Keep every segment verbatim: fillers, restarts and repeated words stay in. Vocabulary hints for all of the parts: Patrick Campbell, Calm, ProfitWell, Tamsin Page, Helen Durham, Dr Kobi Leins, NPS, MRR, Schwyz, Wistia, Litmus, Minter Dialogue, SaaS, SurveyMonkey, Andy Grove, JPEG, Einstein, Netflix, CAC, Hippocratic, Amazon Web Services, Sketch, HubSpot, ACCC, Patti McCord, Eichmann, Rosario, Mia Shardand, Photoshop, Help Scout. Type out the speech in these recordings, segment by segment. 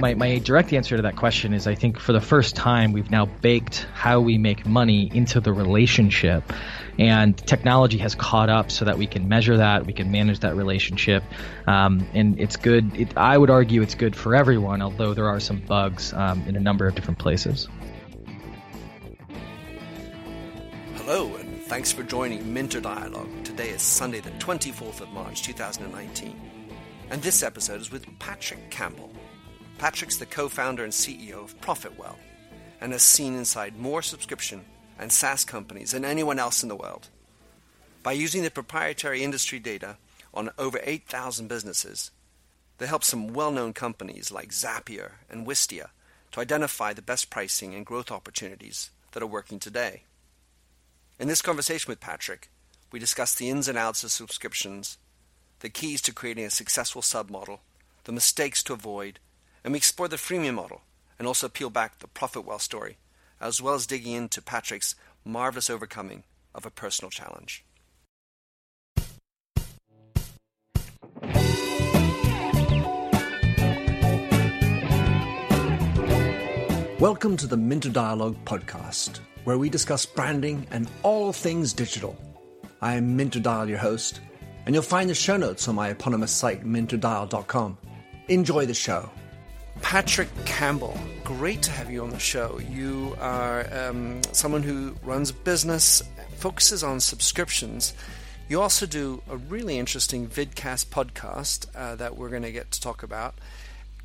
My, my direct answer to that question is I think for the first time we've now baked how we make money into the relationship, and technology has caught up so that we can measure that, we can manage that relationship, um, and it's good. It, I would argue it's good for everyone, although there are some bugs um, in a number of different places. Hello, and thanks for joining Minter Dialogue. Today is Sunday the twenty-fourth of March two thousand nineteen, and this episode is with Patrick Campbell. Patrick's the co-founder and C E O of ProfitWell and has seen inside more subscription and SaaS companies than anyone else in the world. By using the proprietary industry data on over eight thousand businesses, they helped some well-known companies like Zapier and Wistia to identify the best pricing and growth opportunities that are working today. In this conversation with Patrick, we discuss the ins and outs of subscriptions, the keys to creating a successful submodel, the mistakes to avoid, and we explore the freemium model and also peel back the ProfitWell story, as well as digging into Patrick's marvelous overcoming of a personal challenge. Welcome to the Minter Dialogue podcast, where we discuss branding and all things digital. I am Minter Dial, your host, and you'll find the show notes on my eponymous site, minter dial dot com. Enjoy the show. Patrick Campbell, great to have you on the show. You are um, someone who runs a business, focuses on subscriptions. You also do a really interesting vidcast podcast uh, that we're going to get to talk about.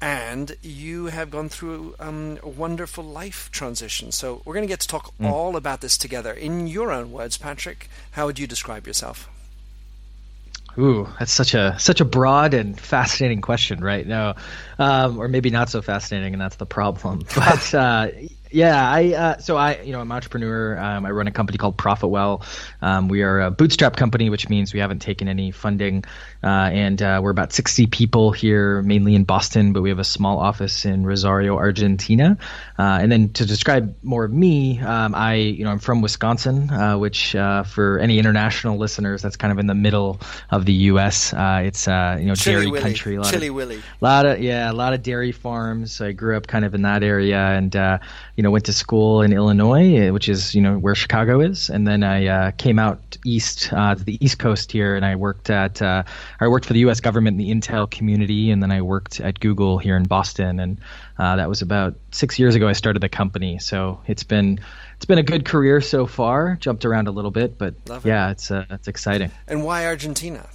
And you have gone through um, a wonderful life transition. So we're going to get to talk mm. all about this together. In your own words, Patrick, how would you describe yourself? Ooh, that's such a such a broad and fascinating question, right? No, um, or maybe not so fascinating, and that's the problem. But uh, yeah, I uh, so I you know I'm an entrepreneur. Um, I run a company called ProfitWell. Um, we are a bootstrap company, which means we haven't taken any funding, uh, and uh, we're about sixty people here, mainly in Boston, but we have a small office in Rosario, Argentina. Uh, and then to describe more of me, um, I you know I'm from Wisconsin, uh, which uh, for any international listeners, that's kind of in the middle of the U S Uh, it's uh, you know dairy country, a lot Chili of, Willy. lot of yeah, a lot of dairy farms. I grew up kind of in that area, and uh, you know went to school in Illinois, which is you know where Chicago is, and then I uh, came out east uh, to the East Coast here, and I worked at uh, I worked for the U S government in the Intel community, and then I worked at Google here in Boston, and uh, that was about six years ago I started the company. So it's been it's been a good career so far. Jumped around a little bit, but Love yeah, it. it's uh, it's exciting. And why Argentina?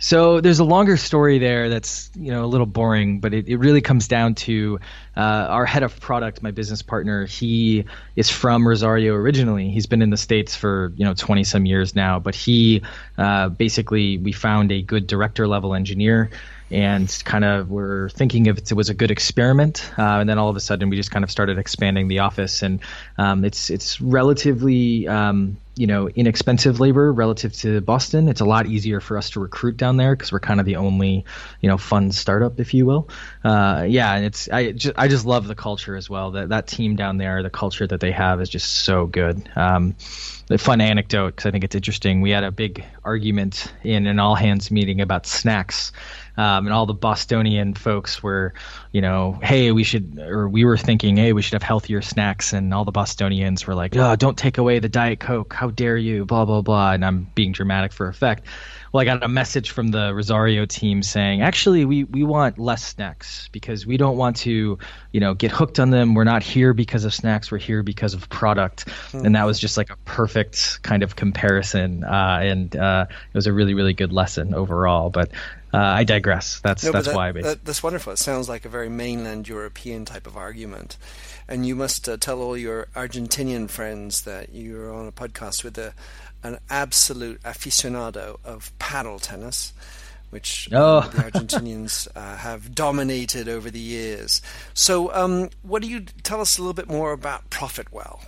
So there's a longer story there that's you know a little boring, but it, it really comes down to uh, our head of product, my business partner. He is from Rosario originally. He's been in the States for you know twenty some years now, but he uh, basically we found a good director level engineer. And kind of we're thinking if it was a good experiment, uh, and then all of a sudden we just kind of started expanding the office, and um, it's it's relatively um, you know inexpensive labor relative to Boston. It's a lot easier for us to recruit down there because we're kind of the only you know fun startup, if you will. Uh, yeah, and it's I just, I just love the culture as well. That that team down there, the culture that they have is just so good. Um, A fun anecdote, because I think it's interesting. We had a big argument in an all-hands meeting about snacks, um, and all the Bostonian folks were, you know, hey, we should, or we were thinking, hey, we should have healthier snacks, and all the Bostonians were like, oh, don't take away the Diet Coke, how dare you, blah, blah, blah, and I'm being dramatic for effect. Well, I got a message from the Rosario team saying, actually, we, we want less snacks because we don't want to, you know, get hooked on them. We're not here because of snacks. We're here because of product. Mm-hmm. And that was just like a perfect kind of comparison. Uh, and uh, it was a really, really good lesson overall. But uh, I digress. That's no, that's that, why. I that, that's wonderful. It sounds like a very mainland European type of argument. And you must uh, tell all your Argentinian friends that you're on a podcast with a an absolute aficionado of paddle tennis, which oh. uh, the Argentinians uh, have dominated over the years. So um, what do you tell us a little bit more about ProfitWell?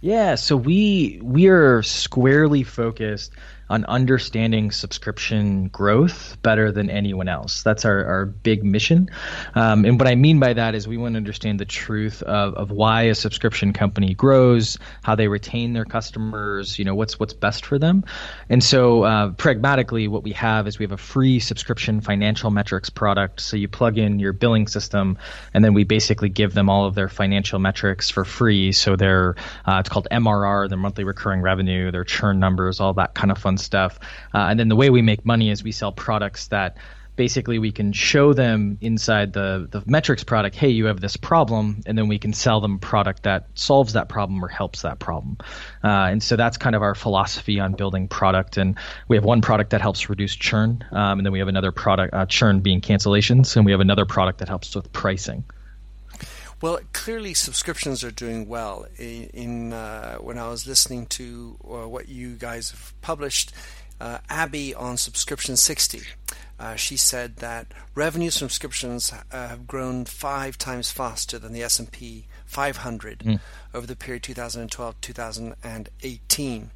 Yeah, so we we are squarely focused on understanding subscription growth better than anyone else. That's our, our big mission. Um, and what I mean by that is we want to understand the truth of, of why a subscription company grows, how they retain their customers, you know, what's what's best for them. And so uh, pragmatically, what we have is we have a free subscription financial metrics product. So you plug in your billing system, and then we basically give them all of their financial metrics for free. So they're, uh, it's called M R R, their monthly recurring revenue, their churn numbers, all that kind of fun stuff. Uh, and then the way we make money is we sell products that basically we can show them inside the, the metrics product, hey, you have this problem, and then we can sell them a product that solves that problem or helps that problem. Uh, and so that's kind of our philosophy on building product. And we have one product that helps reduce churn, um, and then we have another product, uh, churn being cancellations, and we have another product that helps with pricing. Well, clearly subscriptions are doing well. In, in uh, when I was listening to uh, what you guys have published, uh, Abby on Subscription sixty, uh, she said that revenue subscriptions uh, have grown five times faster than the S and P five hundred mm. over the period twenty twelve to twenty eighteen,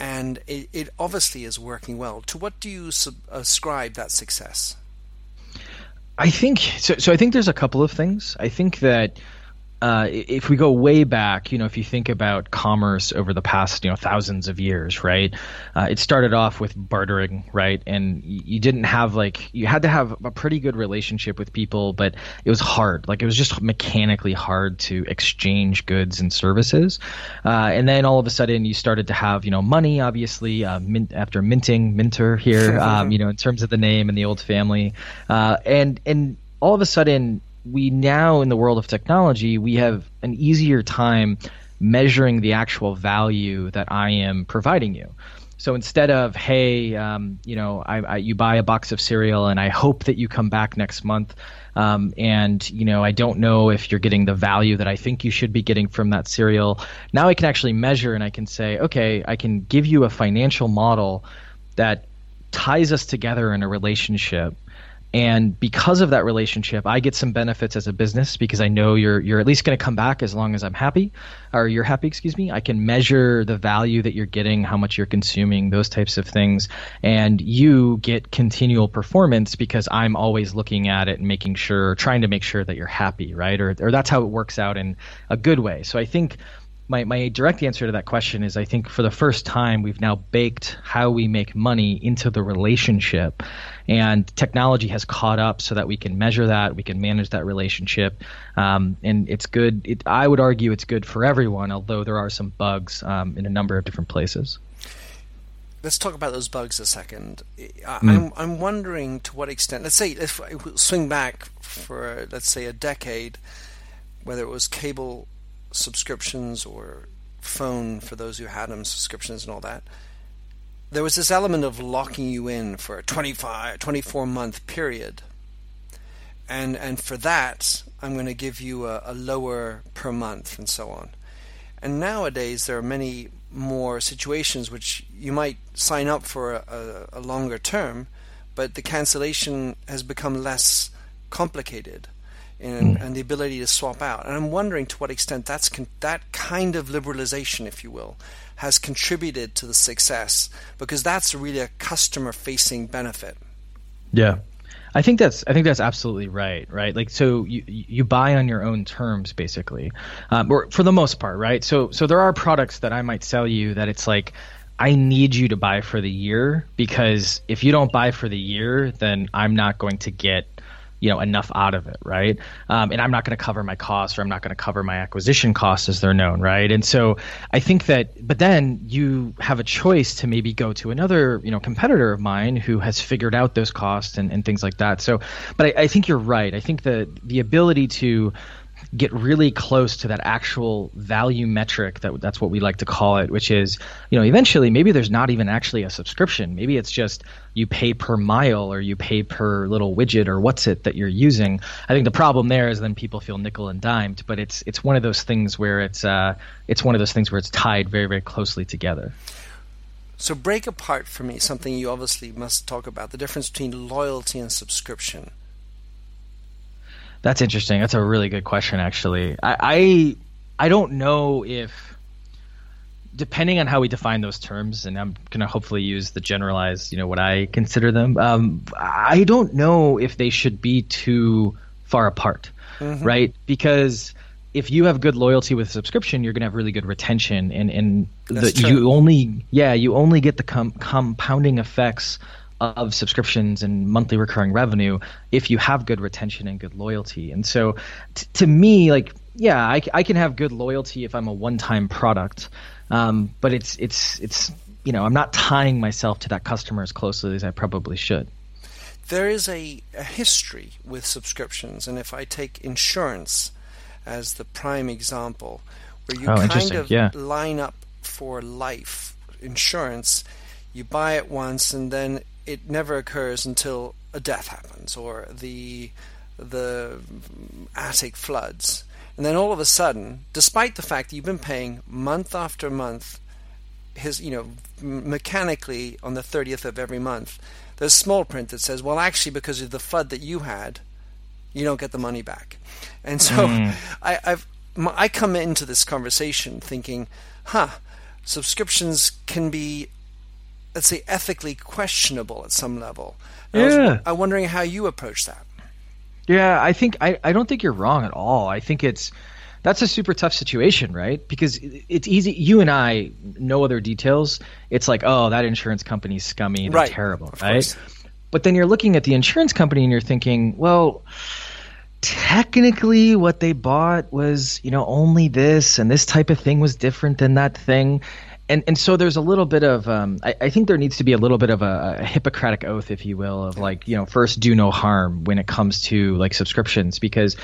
and it, it obviously is working well. To what do you sub- ascribe that success? I think so. So I think there's a couple of things. I think that uh, if we go way back, you know, if you think about commerce over the past, you know, thousands of years, right? Uh, it started off with bartering, right? And you didn't have like you had to have a pretty good relationship with people, but it was hard. Like it was just mechanically hard to exchange goods and services. Uh, and then all of a sudden, you started to have, you know, money. Obviously, uh, min- after minting, Minter here, um, you know, in terms of the name and the old family, uh, and and all of a sudden. We now, in the world of technology, we have an easier time measuring the actual value that I am providing you. So instead of, hey, um, you know, I, I, you buy a box of cereal and I hope that you come back next month. Um, and, you know, I don't know if you're getting the value that I think you should be getting from that cereal. Now I can actually measure and I can say, okay, I can give you a financial model that ties us together in a relationship. And because of that relationship, I get some benefits as a business because I know you're you're at least going to come back as long as I'm happy, or you're happy, excuse me. I can measure the value that you're getting, how much you're consuming, those types of things. And you get continual performance because I'm always looking at it and making sure, trying to make sure that you're happy, right? Or or that's how it works out in a good way. So I think my, my direct answer to that question is I think for the first time we've now baked how we make money into the relationship. And technology has caught up so that we can measure that, we can manage that relationship, um, and it's good. It, I would argue it's good for everyone, although there are some bugs um, in a number of different places. Let's talk about those bugs a second. I, mm. I'm, I'm wondering to what extent. Let's say if I swing back for let's say a decade, whether it was cable subscriptions or phone for those who had them, subscriptions and all that. There was this element of locking you in for a twenty-five, twenty-four month period. And and for that, I'm going to give you a, a lower per month and so on. And nowadays, there are many more situations which you might sign up for a, a, a longer term, but the cancellation has become less complicated and, mm. and the ability to swap out. And I'm wondering to what extent that's con- that kind of liberalization, if you will, has contributed to the success, because that's really a customer-facing benefit. Yeah, I think that's I think that's absolutely right, right? Like, so you you buy on your own terms, basically, um, or for the most part, right? So so there are products that I might sell you that it's like, I need you to buy for the year, because if you don't buy for the year, then I'm not going to get, you know, enough out of it, right? Um, and I'm not going to cover my costs, or I'm not going to cover my acquisition costs as they're known, right? And so I think that, but then you have a choice to maybe go to another, you know, competitor of mine who has figured out those costs and, and things like that. So, but I, I think you're right. I think the the ability to get really close to that actual value metric, that that's what we like to call it, which is, you know, eventually maybe there's not even actually a subscription. Maybe it's just you pay per mile, or you pay per little widget or what's it that you're using. I think the problem there is then people feel nickel and dimed, but it's it's one of those things where it's uh it's one of those things where it's tied very, very closely together. So break apart for me something you obviously must talk about, the difference between loyalty and subscription. That's interesting. That's a really good question, actually. I I, I don't know if depending on how we define those terms, and I'm going to hopefully use the generalized, you know, what I consider them, um, I don't know if they should be too far apart, mm-hmm. right? Because if you have good loyalty with subscription, you're going to have really good retention, and, and the, you only yeah you only get the com- compounding effects of subscriptions and monthly recurring revenue if you have good retention and good loyalty. And so t- to me, like, yeah, I, I can have good loyalty if I'm a one-time product, um, but it's it's it's you know, I'm not tying myself to that customer as closely as I probably should. There is a, a history with subscriptions, and if I take insurance as the prime example, where you oh, kind of yeah. line up for life insurance, you buy it once and then it never occurs until a death happens or the the attic floods. And then all of a sudden, despite the fact that you've been paying month after month, his you know mechanically on the thirtieth of every month, there's small print that says, well, actually, because of the flood that you had, you don't get the money back. And so mm. I I've, I come into this conversation thinking, huh, subscriptions can be, let's say, ethically questionable at some level. And yeah. I was, I'm wondering how you approach that. Yeah, I think I, I don't think you're wrong at all. I think it's that's a super tough situation, right? Because it's easy. You and I know other details. It's like, oh, that insurance company's scummy. They're right. terrible, of right? Course. But then you're looking at the insurance company and you're thinking, well, technically what they bought was, you know, only this, and this type of thing was different than that thing. And and so there's a little bit of um, – I, I think there needs to be a little bit of a, a Hippocratic oath, if you will, of like, you know, first do no harm when it comes to like subscriptions, because,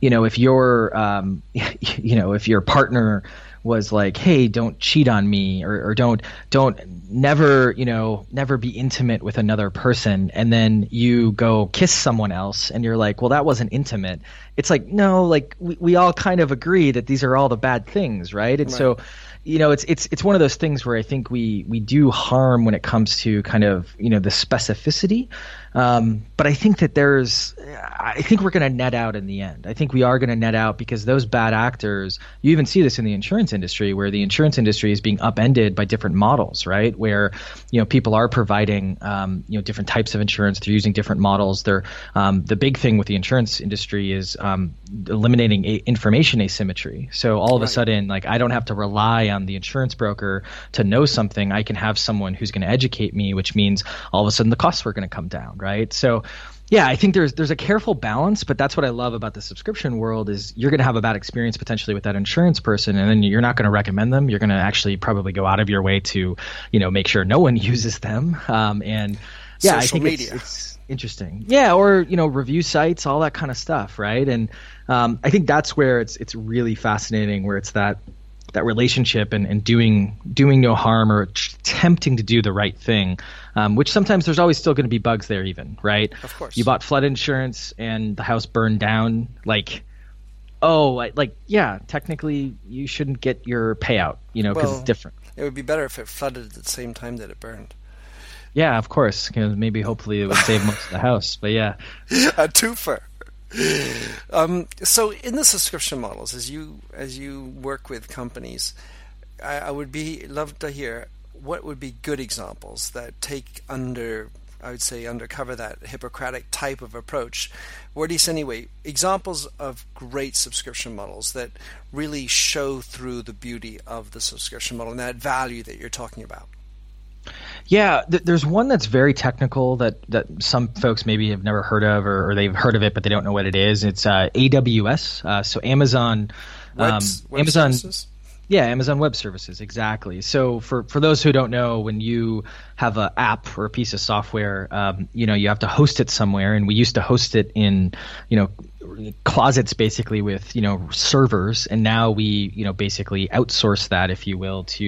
you know, if your um, you know, if your partner was like, hey, don't cheat on me, or, or don't don't never, you know, never be intimate with another person, and then you go kiss someone else and you're like, well, that wasn't intimate. It's like, no, like we, we all kind of agree that these are all the bad things, right? And right. so – you know, it's it's it's one of those things where I think we we do harm when it comes to kind of, you know, the specificity. Um, but I think that there's I think we're going to net out in the end. I think we are going to net out because those bad actors, you even see this in the insurance industry, where the insurance industry is being upended by different models, right? Where, you know, people are providing, um, you know, different types of insurance. They're using different models. They're um, the big thing with the insurance industry is um, eliminating a- information asymmetry. So all of right. a sudden, like, I don't have to rely on the insurance broker to know something. I can have someone who's going to educate me, which means all of a sudden the costs were going to come down, right? So yeah, I think there's there's a careful balance, but that's what I love about the subscription world is you're going to have a bad experience potentially with that insurance person, and then you're not going to recommend them. You're going to actually probably go out of your way to, you know, make sure no one uses them. Um, and yeah, Social I think media. It's, it's interesting. Yeah, or, you know, review sites, all that kind of stuff, right? And um, I think that's where it's it's really fascinating, where it's that that relationship and, and doing doing no harm or attempting to do the right thing, um, which sometimes there's always still going to be bugs there even, right? Of course. You bought flood insurance and the house burned down. Like, oh, I, like, yeah, technically you shouldn't get your payout, you know, because well, it's different. It would be better if it flooded at the same time that it burned. Yeah, of course. 'Cause maybe hopefully it would save most of the house, but yeah. A twofer. Um, so in the subscription models, as you as you work with companies, I, I would be love to hear what would be good examples that take under, I would say, undercover that Hippocratic type of approach, or at least anyway, examples of great subscription models that really show through the beauty of the subscription model and that value that you're talking about. Yeah, th- there's one that's very technical that, that some folks maybe have never heard of, or, or they've heard of it but they don't know what it is. It's uh, A W S, uh, so Amazon um, Web, web Amazon, Services. Yeah, Amazon Web Services, exactly. So for, for those who don't know, when you have an app or a piece of software, um, you know, you have to host it somewhere, and we used to host it in, you know, closets basically with, you know, servers, and now we, you know, basically outsource that, if you will, to,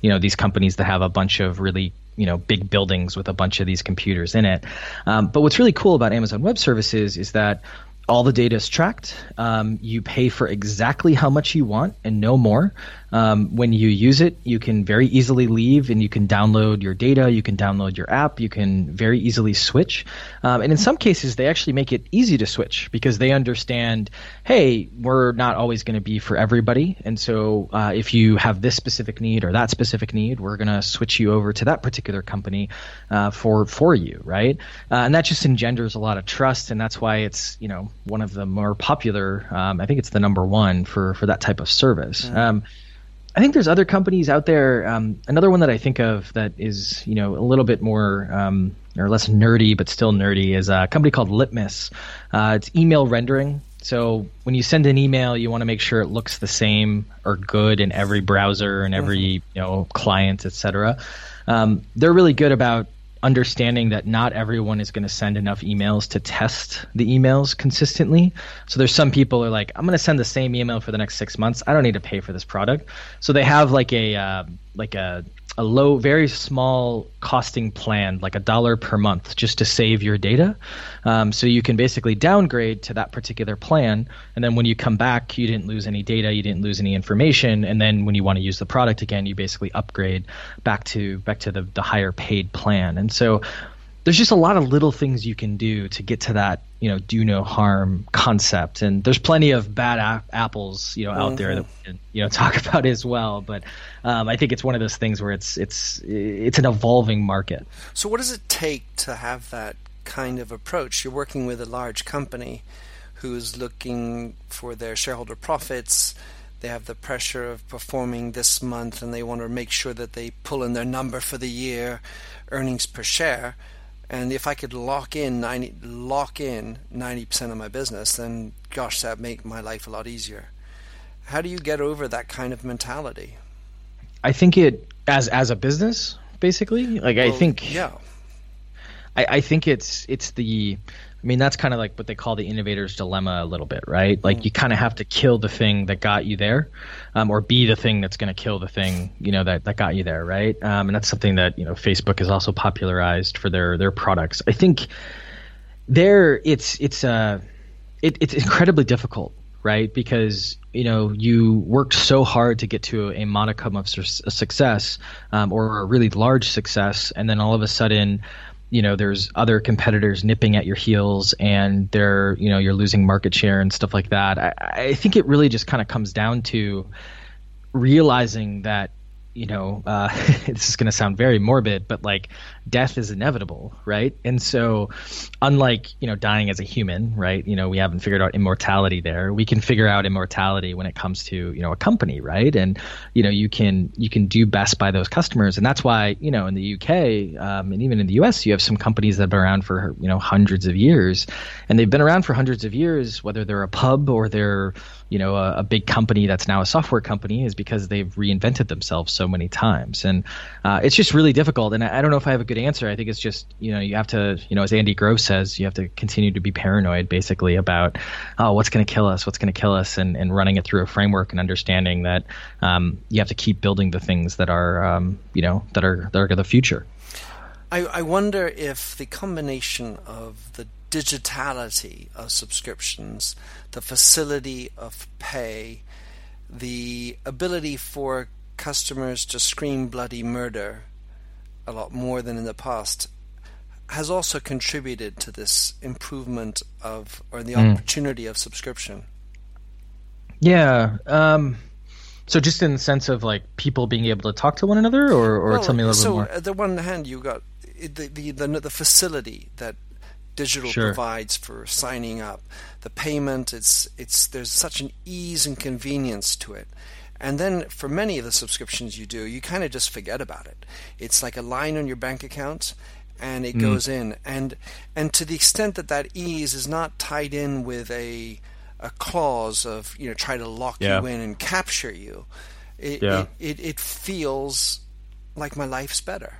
you know, these companies that have a bunch of really, you know, big buildings with a bunch of these computers in it. Um, but what's really cool about Amazon Web Services is that all the data is tracked. Um, you pay for exactly how much you want and no more. Um, when you use it, you can very easily leave and you can download your data. You can download your app. You can very easily switch. Um, and in some cases, they actually make it easy to switch because they understand, hey, we're not always going to be for everybody. And so uh, if you have this specific need or that specific need, we're going to switch you over to that particular company uh, for, for you, right? Uh, and that just engenders a lot of trust. And that's why it's, you know, one of the more popular, um, I think it's the number one for, for that type of service. Mm-hmm. Um, I think there's other companies out there. Um, another one that I think of that is, you know, a little bit more um, or less nerdy, but still nerdy is a company called Litmus. Uh, it's email rendering. So when you send an email, you want to make sure it looks the same or good in every browser and every, you know, client, et cetera. Um, they're really good about understanding that not everyone is going to send enough emails to test the emails consistently. So there's some people who are like, I'm going to send the same email for the next six months. I don't need to pay for this product. So they have like a uh, like a a low, very small costing plan, like a dollar per month, just to save your data. Um, so you can basically downgrade to that particular plan. And then when you come back, you didn't lose any data, you didn't lose any information. And then when you want to use the product again, you basically upgrade back to back to the, the higher paid plan. And so there's just a lot of little things you can do to get to that, you know, do no harm concept. And there's plenty of bad ap- apples, you know, out mm-hmm. there that we can, you know, talk about as well. But um, I think it's one of those things where it's it's it's an evolving market. So what does it take to have that kind of approach? You're working with a large company who's looking for their shareholder profits. They have the pressure of performing this month, and they want to make sure that they pull in their number for the year, earnings per share. And if I could lock in ninety lock in ninety percent of my business, then gosh, that make my life a lot easier. How do you get over that kind of mentality? I think it as as a business, basically. Like well, I think, yeah. I, I think it's it's the. I mean, that's kind of like what they call the innovator's dilemma a little bit, right? Like you kind of have to kill the thing that got you there, um, or be the thing that's going to kill the thing, you know, that, that got you there, right? Um, and that's something that, you know, Facebook has also popularized for their their products. I think there it's it's uh, it, it's incredibly difficult, right? Because, you know, you worked so hard to get to a modicum of su- success um, or a really large success, and then all of a sudden – you know, there's other competitors nipping at your heels and they're, you know, you're losing market share and stuff like that. I, I think it really just kind of comes down to realizing that, you know, uh, this is going to sound very morbid, but like death is inevitable, right? And so unlike, you know, dying as a human, right, you know, we haven't figured out immortality there. We can figure out immortality when it comes to, you know, a company, right? And, you know, you can you can do best by those customers. And that's why, you know, in the U K um, and even in the U S, you have some companies that have been around for, you know, hundreds of years. And they've been around for hundreds of years, whether they're a pub or they're, you know, a, a big company that's now a software company, is because they've reinvented themselves so many times. And uh, it's just really difficult. And I, I don't know if I have a good answer. I think it's just, you know, you have to, you know, as Andy Grove says, you have to continue to be paranoid basically about, oh, what's going to kill us? What's going to kill us? And, and running it through a framework and understanding that um, you have to keep building the things that are, um, you know, that are, that are the future. I, I wonder if the combination of the digitality of subscriptions, the facility of pay, the ability for customers to scream bloody murder a lot more than in the past has also contributed to this improvement of or the mm. opportunity of subscription. Yeah. Um, so just in the sense of like people being able to talk to one another, or, or well, tell me a little so bit more. So on the one hand, you got the the, the, the facility that digital sure. provides for signing up, the payment. It's it's there's such an ease and convenience to it, and then for many of the subscriptions you do, you kind of just forget about it. It's like a line on your bank account, and it mm. goes in. and And to the extent that that ease is not tied in with a a clause of, you know, try to lock yeah. you in and capture you, it, yeah. it, it it feels like my life's better.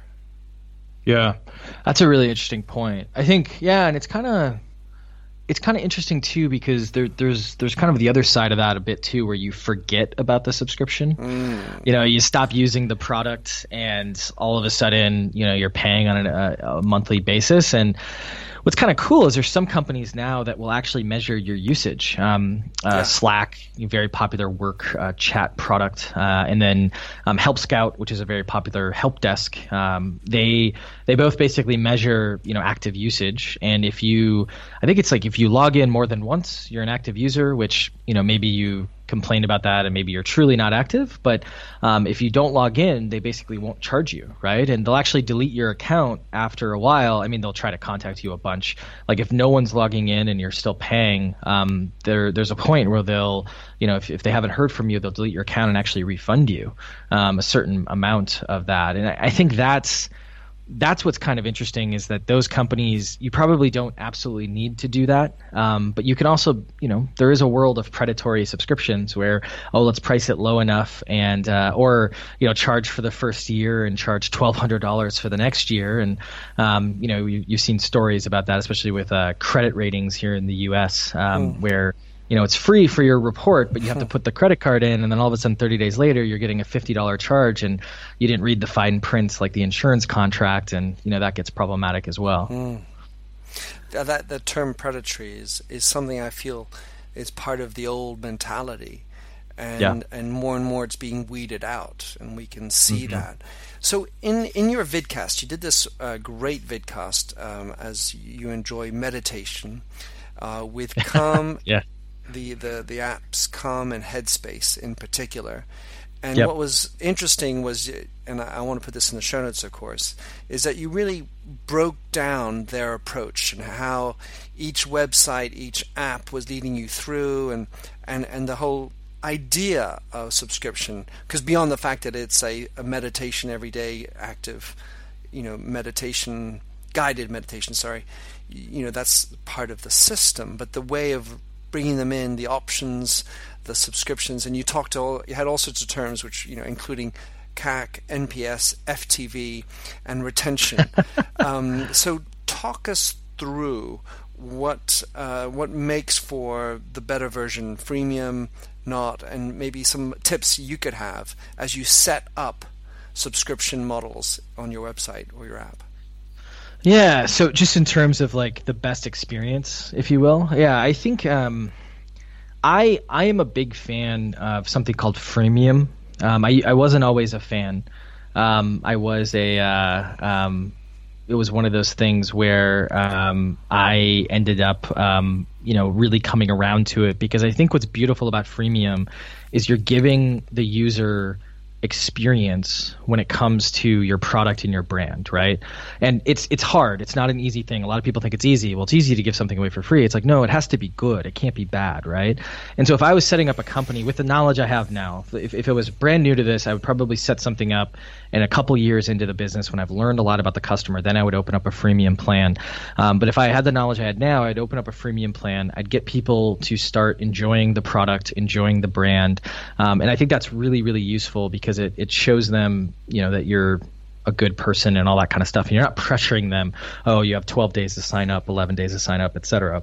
Yeah, that's a really interesting point. I think, yeah, and it's kind of it's kind of interesting too, because there there's there's kind of the other side of that a bit too, where you forget about the subscription. Mm. You know, you stop using the product, and all of a sudden, you know, you're paying on an, a, a monthly basis, and what's kind of cool is there's some companies now that will actually measure your usage. Um, uh, yeah. Slack, very popular work uh, chat product, uh, and then um, Help Scout, which is a very popular help desk. Um, they they both basically measure you know active usage, and if you, I think it's like if you log in more than once, you're an active user, which you know maybe you complain about that and maybe you're truly not active, but um, if you don't log in, they basically won't charge you, right? And they'll actually delete your account after a while. I mean, they'll try to contact you a bunch. Like if no one's logging in and you're still paying, um, there there's a point where they'll, you know, if, if they haven't heard from you, they'll delete your account and actually refund you um, a certain amount of that. And I, I think that's that's what's kind of interesting, is that those companies, you probably don't absolutely need to do that. Um, but you can also, you know, there is a world of predatory subscriptions where, oh, let's price it low enough and, uh, or, you know, charge for the first year and charge twelve hundred dollars for the next year. And, um, you know, you, you've seen stories about that, especially with uh, credit ratings here in the U S, um, mm. where, you know, it's free for your report, but you have to put the credit card in, and then all of a sudden thirty days later you're getting a fifty dollars charge and you didn't read the fine print like the insurance contract, and, you know, that gets problematic as well. Mm. That the term predatory is, is something I feel is part of the old mentality, and yeah. and more and more it's being weeded out, and we can see mm-hmm. that. So in, in your vidcast, you did this uh, great vidcast um, as you enjoy meditation uh, with Calm. yeah. The, the, the apps Calm and Headspace in particular. And yep. what was interesting was, and I, I want to put this in the show notes, of course, is that you really broke down their approach and how each website, each app was leading you through, and, and, and the whole idea of subscription. Because beyond the fact that it's a, a meditation every day, active, you know, meditation, guided meditation, sorry, you know, that's part of the system. But the way of bringing them in, the options, the subscriptions, and you talked to all, you had all sorts of terms, which, you know, including C A C, N P S, F T V, and retention. um, so talk us through what uh, what makes for the better version, freemium, not, and maybe some tips you could have as you set up subscription models on your website or your app. Yeah, so just in terms of like the best experience, if you will. Yeah, I think um, I I am a big fan of something called freemium. Um, I I wasn't always a fan. Um, I was a uh, um, it was one of those things where um, I ended up um, you know really coming around to it, because I think what's beautiful about freemium is you're giving the user experience when it comes to your product and your brand, right? And it's it's hard. It's not an easy thing. A lot of people think it's easy. Well, it's easy to give something away for free. It's like, no, it has to be good. It can't be bad, right? And so if I was setting up a company with the knowledge I have now, if if it was brand new to this, I would probably set something up, and a couple years into the business, when I've learned a lot about the customer, then I would open up a freemium plan. Um, but if I had the knowledge I had now, I'd open up a freemium plan. I'd get people to start enjoying the product, enjoying the brand. Um, and I think that's really, really useful, because It, it shows them, you know, that you're a good person and all that kind of stuff. And you're not pressuring them, oh, you have twelve days to sign up, eleven days to sign up, et cetera.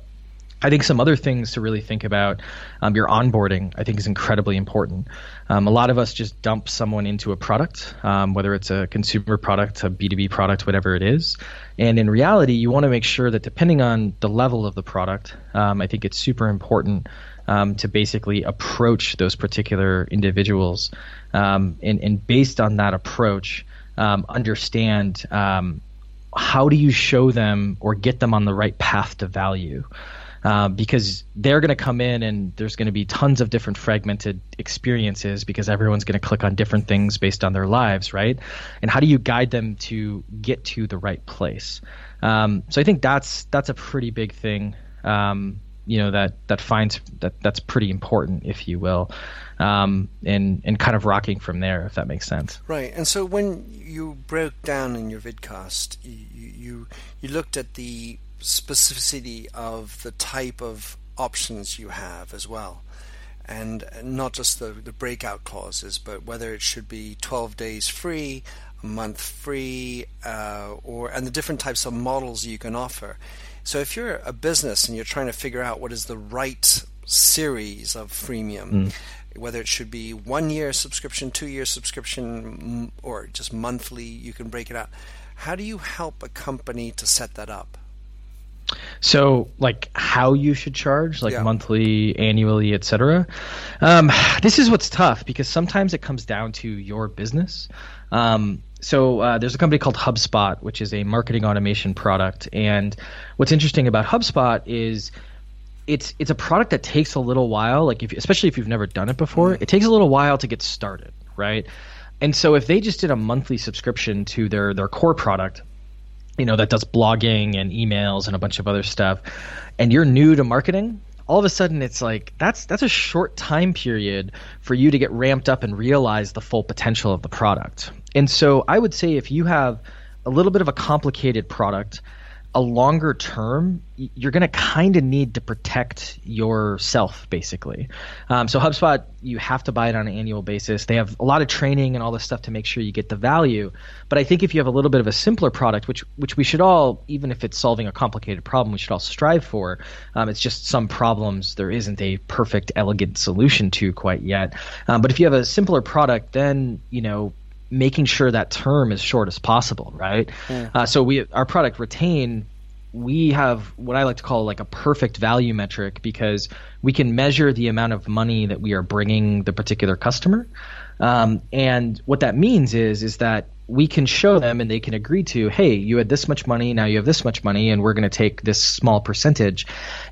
I think some other things to really think about, um, your onboarding, I think, is incredibly important. Um, a lot of us just dump someone into a product, um, whether it's a consumer product, a B two B product, whatever it is. And in reality, you want to make sure that depending on the level of the product, um, I think it's super important Um, to basically approach those particular individuals, um, and, and based on that approach, um, understand um, how do you show them or get them on the right path to value. Uh, because they're going to come in and there's going to be tons of different fragmented experiences, because everyone's going to click on different things based on their lives, right? And how do you guide them to get to the right place? Um, so I think that's that's a pretty big thing. Um, you know, that, that finds that that's pretty important, if you will. Um, and, and kind of rocking from there, if that makes sense. Right. And so when you broke down in your vidcast, you, you, you looked at the specificity of the type of options you have as well. And not just the, the breakout clauses, but whether it should be twelve days free, a month free, uh, or, and the different types of models you can offer. So if you're a business and you're trying to figure out what is the right series of freemium, mm. whether it should be one-year subscription, two-year subscription, or just monthly, you can break it out. How do you help a company to set that up? So like how you should charge, like yeah. monthly, annually, et cetera. Um, this is what's tough because sometimes it comes down to your business. Um, so uh, there's a company called HubSpot, which is a marketing automation product. And what's interesting about HubSpot is it's it's a product that takes a little while, like if, especially if you've never done it before, it takes a little while to get started, right? And so if they just did a monthly subscription to their their core product, you know, that does blogging and emails and a bunch of other stuff, and you're new to marketing, all of a sudden it's like that's that's a short time period for you to get ramped up and realize the full potential of the product. And so I would say if you have a little bit of a complicated product, a longer term, you're going to kind of need to protect yourself, basically. Um, so HubSpot, you have to buy it on an annual basis. They have a lot of training and all this stuff to make sure you get the value. But I think if you have a little bit of a simpler product, which which we should all, even if it's solving a complicated problem, we should all strive for. Um, it's just some problems there isn't a perfect, elegant solution to quite yet. Um, but if you have a simpler product, then, you know, making sure that term is short as possible, right? Yeah. Uh, so we, our product Retain, we have what I like to call like a perfect value metric because we can measure the amount of money that we are bringing the particular customer. Um, and what that means is is that we can show them and they can agree to, hey, you had this much money, now you have this much money, and we're going to take this small percentage.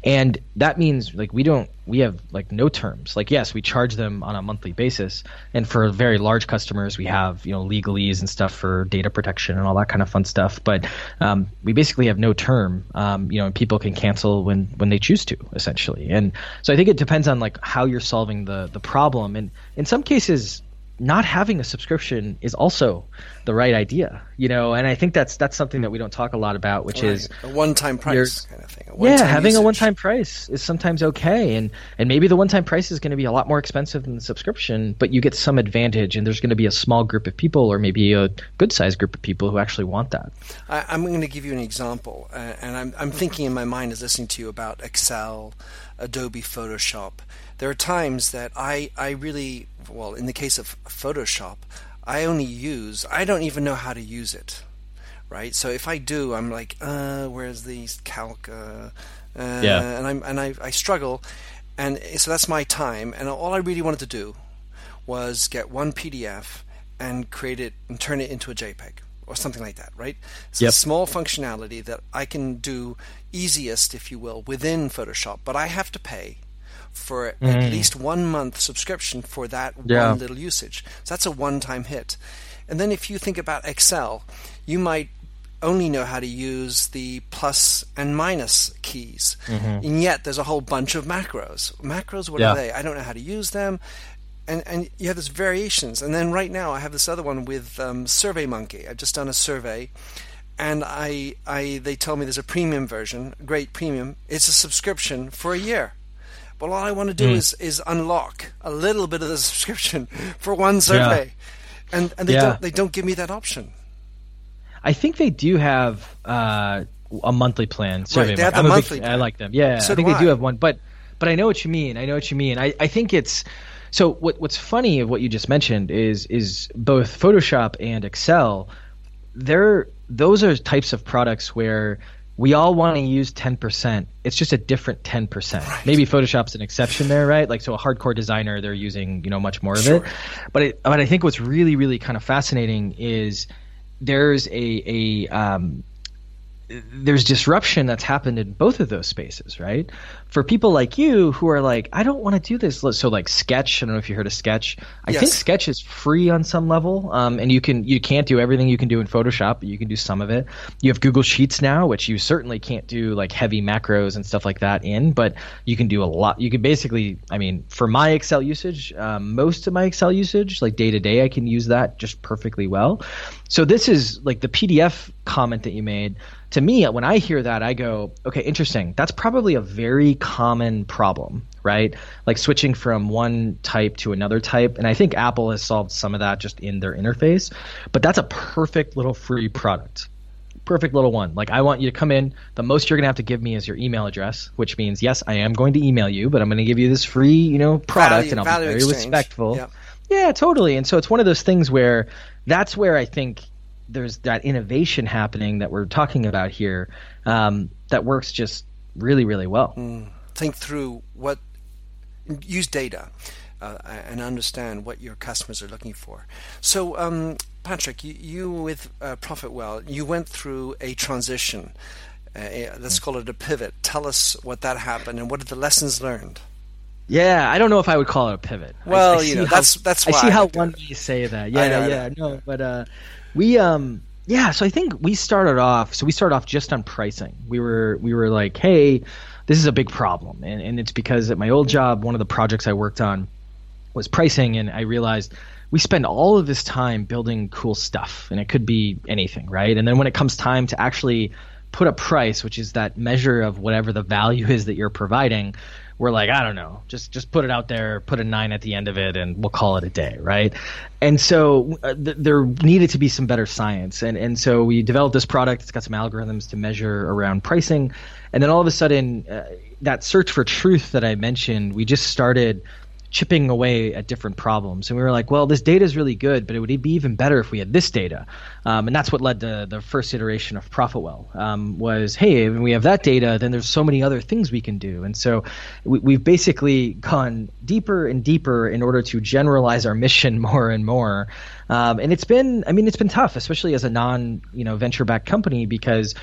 And that means like we don't we have like no terms. Like yes, we charge them on a monthly basis, and for very large customers we have, you know, legalese and stuff for data protection and all that kind of fun stuff, but um, we basically have no term. Um, you know, and people can cancel when when they choose to, essentially. And so I think it depends on like how you're solving the the problem, and in some cases not having a subscription is also the right idea, you know, and I think that's that's something that we don't talk a lot about, which right. is a one-time price kind of thing. A one-time yeah, having usage. A one-time price is sometimes okay, and and maybe the one-time price is going to be a lot more expensive than the subscription, but you get some advantage, and there's going to be a small group of people, or maybe a good-sized group of people who actually want that. I, I'm going to give you an example, uh, and I'm I'm thinking in my mind as listening to you about Excel, Adobe Photoshop. There are times that I, I really, well, in the case of Photoshop, I only use, I don't even know how to use it, right? So if I do, I'm like, uh, where's the calc? Uh, uh, yeah. And, I'm, and I, I struggle. And so that's my time. And all I really wanted to do was get one P D F and create it and turn it into a JPEG or something like that, right? It's yep. a small functionality that I can do easiest, if you will, within Photoshop. But I have to pay for mm. at least one month subscription for that yeah. one little usage. So that's a one-time hit. And then if you think about Excel, you might only know how to use the plus and minus keys. Mm-hmm. And yet there's a whole bunch of macros. Macros, what yeah. are they? I don't know how to use them. And and you have these variations. And then right now I have this other one with um, SurveyMonkey. I've just done a survey. And I I they tell me there's a premium version, great premium. It's a subscription for a year. Well, all I want to do mm. is, is unlock a little bit of the subscription for one survey, yeah. and and they yeah. don't they don't give me that option. I think they do have uh, a monthly plan. Survey right, they have the monthly big, plan. I like them. Yeah, so I think do they I. do have one, but but I know what you mean. I know what you mean. I, I think it's so. What what's funny of what you just mentioned is is both Photoshop and Excel. They're those are types of products where we all want to use ten percent. It's just a different ten percent. Right. Maybe Photoshop's an exception there, right? Like, so a hardcore designer, they're using, you know, much more of sure. it. But it, but I think what's really, really kind of fascinating is there's a, a um, there's disruption that's happened in both of those spaces, right? For people like you who are like, I don't want to do this. So like Sketch, I don't know if you heard of Sketch. I yes. think Sketch is free on some level, um, and you can you can't do everything you can do in Photoshop, but you can do some of it. You have Google Sheets now, which you certainly can't do like heavy macros and stuff like that in, but you can do a lot. You can basically, I mean, for my Excel usage, um, most of my Excel usage, like day to day, I can use that just perfectly well. So this is like the P D F comment that you made. To me, when I hear that, I go, okay, interesting. That's probably a very common problem, right? Like switching from one type to another type. And I think Apple has solved some of that just in their interface. But that's a perfect little free product. Perfect little one. Like, I want you to come in. The most you're going to have to give me is your email address, which means, yes, I am going to email you, but I'm going to give you this free, you know, product, value, and I'll be very exchange. Respectful. Yep. Yeah, totally. And so it's one of those things where that's where I think there's that innovation happening that we're talking about here, um, that works just really, really well. Mm. Think through what, use data uh, and understand what your customers are looking for. So, um, Patrick, you, you with uh, ProfitWell, you went through a transition. Uh, let's call it a pivot. Tell us what that happened and what are the lessons learned? Yeah, I don't know if I would call it a pivot. Well, I, I you know, how, that's that's why I see I how one you say that. Yeah, know, yeah, no, but uh, we um yeah, so I think we started off. So we started off just on pricing. We were we were like, hey, this is a big problem, and and it's because at my old job, one of the projects I worked on was pricing, and I realized we spend all of this time building cool stuff, and it could be anything, right? And then when it comes time to actually put a price, which is that measure of whatever the value is that you're providing, we're like, I don't know, just just put it out there, put a nine at the end of it, and we'll call it a day, right? And so uh, th- there needed to be some better science. And and so we developed this product. It's got some algorithms to measure around pricing. And then all of a sudden, uh, that search for truth that I mentioned, we just started chipping away at different problems. And we were like, well, this data is really good, but it would be even better if we had this data. Um, and that's what led to the first iteration of ProfitWell um, was, hey, when we have that data, then there's so many other things we can do. And so we, we've basically gone deeper and deeper in order to generalize our mission more and more. Um, and it's been, I mean, it's been tough, especially as a non, you know, venture-backed company, because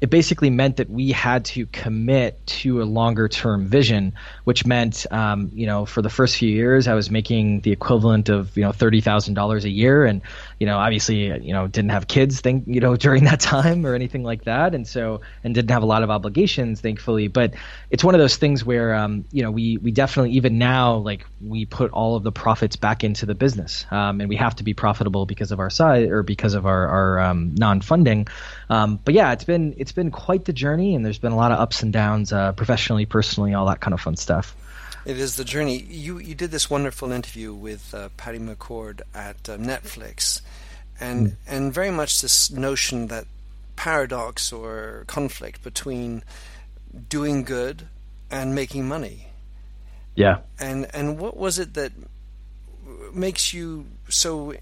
it basically meant that we had to commit to a longer-term vision, which meant, um, you know, for the first few years, I was making the equivalent of, you know, thirty thousand dollars a year, and, you know, obviously, you know, didn't have kids, think, you know, during that time or anything like that, and so, and didn't have a lot of obligations, thankfully. But it's one of those things where, um, you know, we we definitely even now, like, we put all of the profits back into the business, um, and we have to be profitable because of our size or because of our our um, non-funding. Um, but yeah, it's been it's been quite the journey, and there's been a lot of ups and downs uh, professionally, personally, all that kind of fun stuff. It is the journey. You you did this wonderful interview with uh, Patti McCord at uh, Netflix, and mm. and very much this notion, that paradox or conflict between doing good and making money. Yeah. And and what was it that makes you so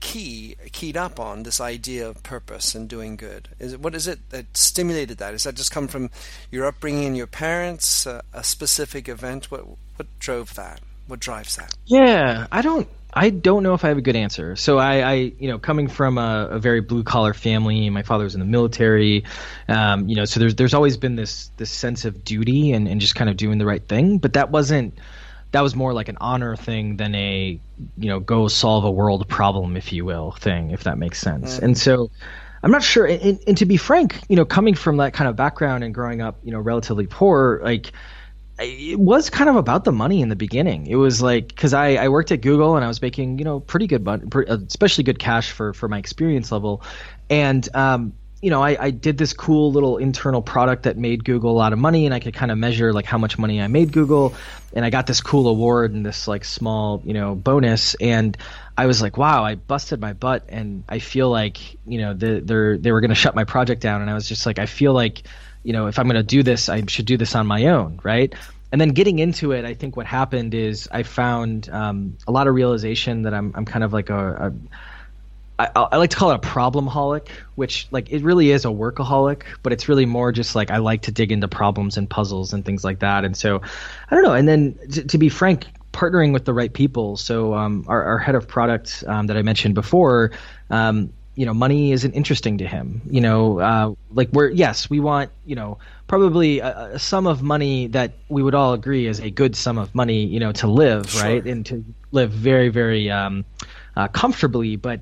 key keyed up on this idea of purpose and doing good? Is it, what is it that stimulated that? Does that just come from your upbringing, your parents, uh, a specific event? What what drove that? What drives that? Yeah, I don't I don't know if I have a good answer. So I, I you know, coming from a, a very blue collar family, my father was in the military, um, you know, so there's there's always been this this sense of duty and, and just kind of doing the right thing, but that wasn't. That was more like an honor thing than a, you know, go solve a world problem, if you will, thing, if that makes sense. Mm-hmm. And so I'm not sure. And, and to be frank, you know, coming from that kind of background and growing up, you know, relatively poor, like, it was kind of about the money in the beginning. It was like, because I, I worked at Google and I was making, you know, pretty good, especially good cash for, for my experience level. And, um, you know, I, I did this cool little internal product that made Google a lot of money, and I could kind of measure like how much money I made Google, and I got this cool award and this like small, you know, bonus, and I was like, wow, I busted my butt, and I feel like, you know, the, they're they were going to shut my project down, and I was just like, I feel like, you know, if I'm going to do this, I should do this on my own, right? And then getting into it, I think what happened is I found um, a lot of realization that I'm I'm kind of like a, a I, I like to call it a problemholic, which like it really is a workaholic, but it's really more just like I like to dig into problems and puzzles and things like that. And so I don't know. And then to, to be frank, partnering with the right people. So um, our, our head of product um, that I mentioned before, um, you know, money isn't interesting to him. You know, uh, like we're yes, we want, you know, probably a, a sum of money that we would all agree is a good sum of money, you know, to live, sure, right, and to live very, very um, uh, comfortably, but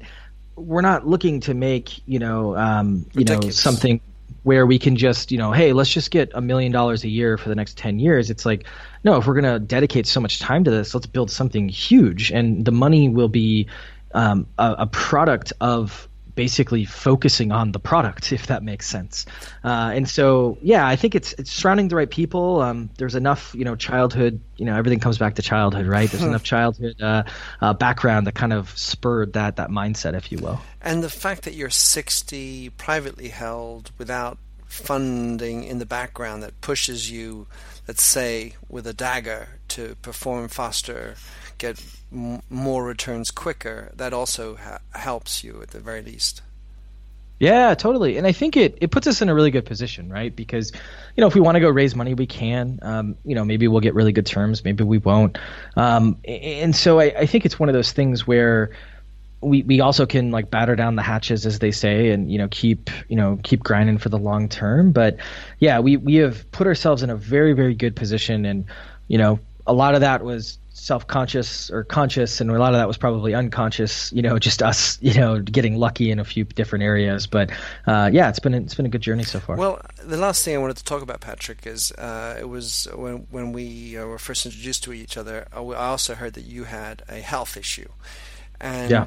we're not looking to make, you know, um, you Ridiculous. know, something where we can just, you know, hey, let's just get a million dollars a year for the next ten years. It's like, no, if we're going to dedicate so much time to this, let's build something huge. And the money will be um, a, a product of basically focusing on the product, if that makes sense. Uh, and so, yeah, I think it's it's surrounding the right people. Um, there's enough, you know, childhood, you know, everything comes back to childhood, right? There's enough childhood uh, uh, background that kind of spurred that that mindset, if you will. And the fact that you're sixty, privately held, without funding in the background that pushes you, let's say, with a dagger to perform faster, get more returns quicker, that also ha- helps you at the very least. Yeah, totally. And I think it, it puts us in a really good position, right? Because, you know, if we want to go raise money, we can. Um, you know, maybe we'll get really good terms. Maybe we won't. Um, and so I, I think it's one of those things where we, we also can like batter down the hatches, as they say, and, you know, keep, you know, keep grinding for the long term. But yeah, we, we have put ourselves in a very, very good position. And, you know, a lot of that was self-conscious or conscious, and a lot of that was probably unconscious, you know, just us, you know, getting lucky in a few different areas. But uh, yeah, it's been it's been a good journey so far. Well, the last thing I wanted to talk about, Patrick, is uh, it was when when we were first introduced to each other, I also heard that you had a health issue. And yeah.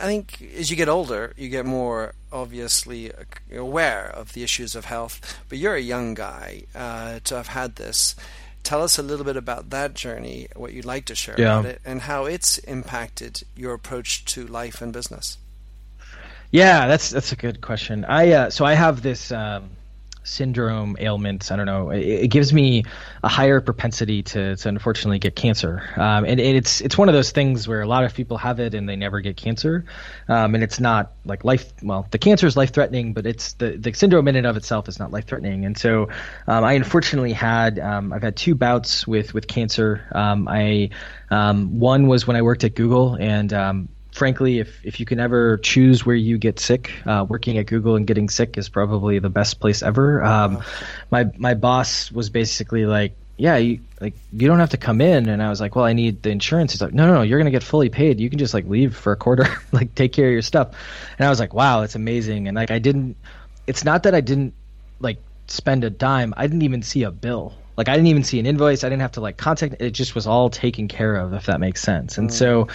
I think as you get older, you get more obviously aware of the issues of health. But you're a young guy uh, to have had this. Tell us a little bit about that journey, what you'd like to share yeah. about it, and how it's impacted your approach to life and business. Yeah, that's that's a good question. I uh, so I have this um, syndrome, ailment. I don't know. It, it gives me a higher propensity to, to unfortunately get cancer, um, and, and it's it's one of those things where a lot of people have it and they never get cancer, um, and it's not like life. Well, the cancer is life threatening, but it's the, the syndrome in and of itself is not life threatening. And so, um, I unfortunately had um, I've had two bouts with with cancer. Um, I um, one was when I worked at Google, and um, frankly, if, if you can ever choose where you get sick, uh, working at Google and getting sick is probably the best place ever. Um, wow. My my boss was basically like, yeah, you, like you don't have to come in. And I was like, well, I need the insurance. He's like, no, no, no, you're going to get fully paid. You can just like leave for a quarter, like take care of your stuff. And I was like, wow, that's amazing. And like I didn't – it's not that I didn't like spend a dime. I didn't even see a bill. Like I didn't even see an invoice. I didn't have to like contact. It just was all taken care of, if that makes sense. And mm. so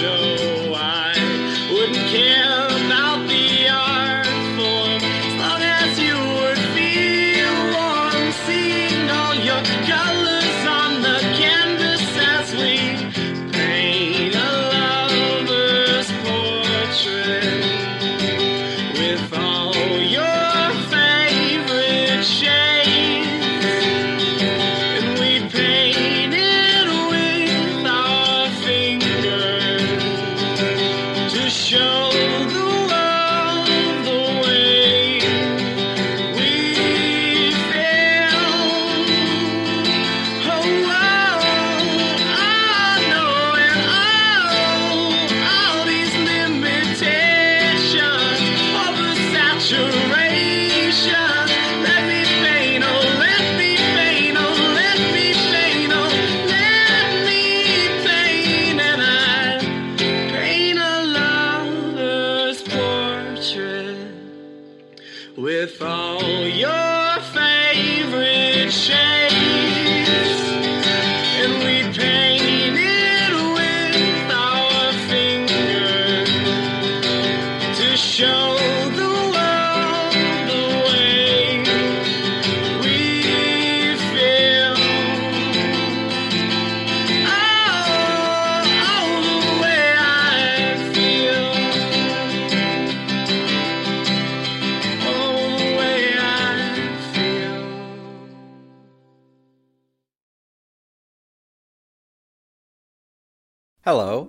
Oh, I wouldn't care about the art form as long as you would feel warm, wrapped in canvas. Hold me tight. Pain with all your favorite shades, and we paint it with our fingers to show the world the way we feel. Oh, oh, the way I feel. Hello,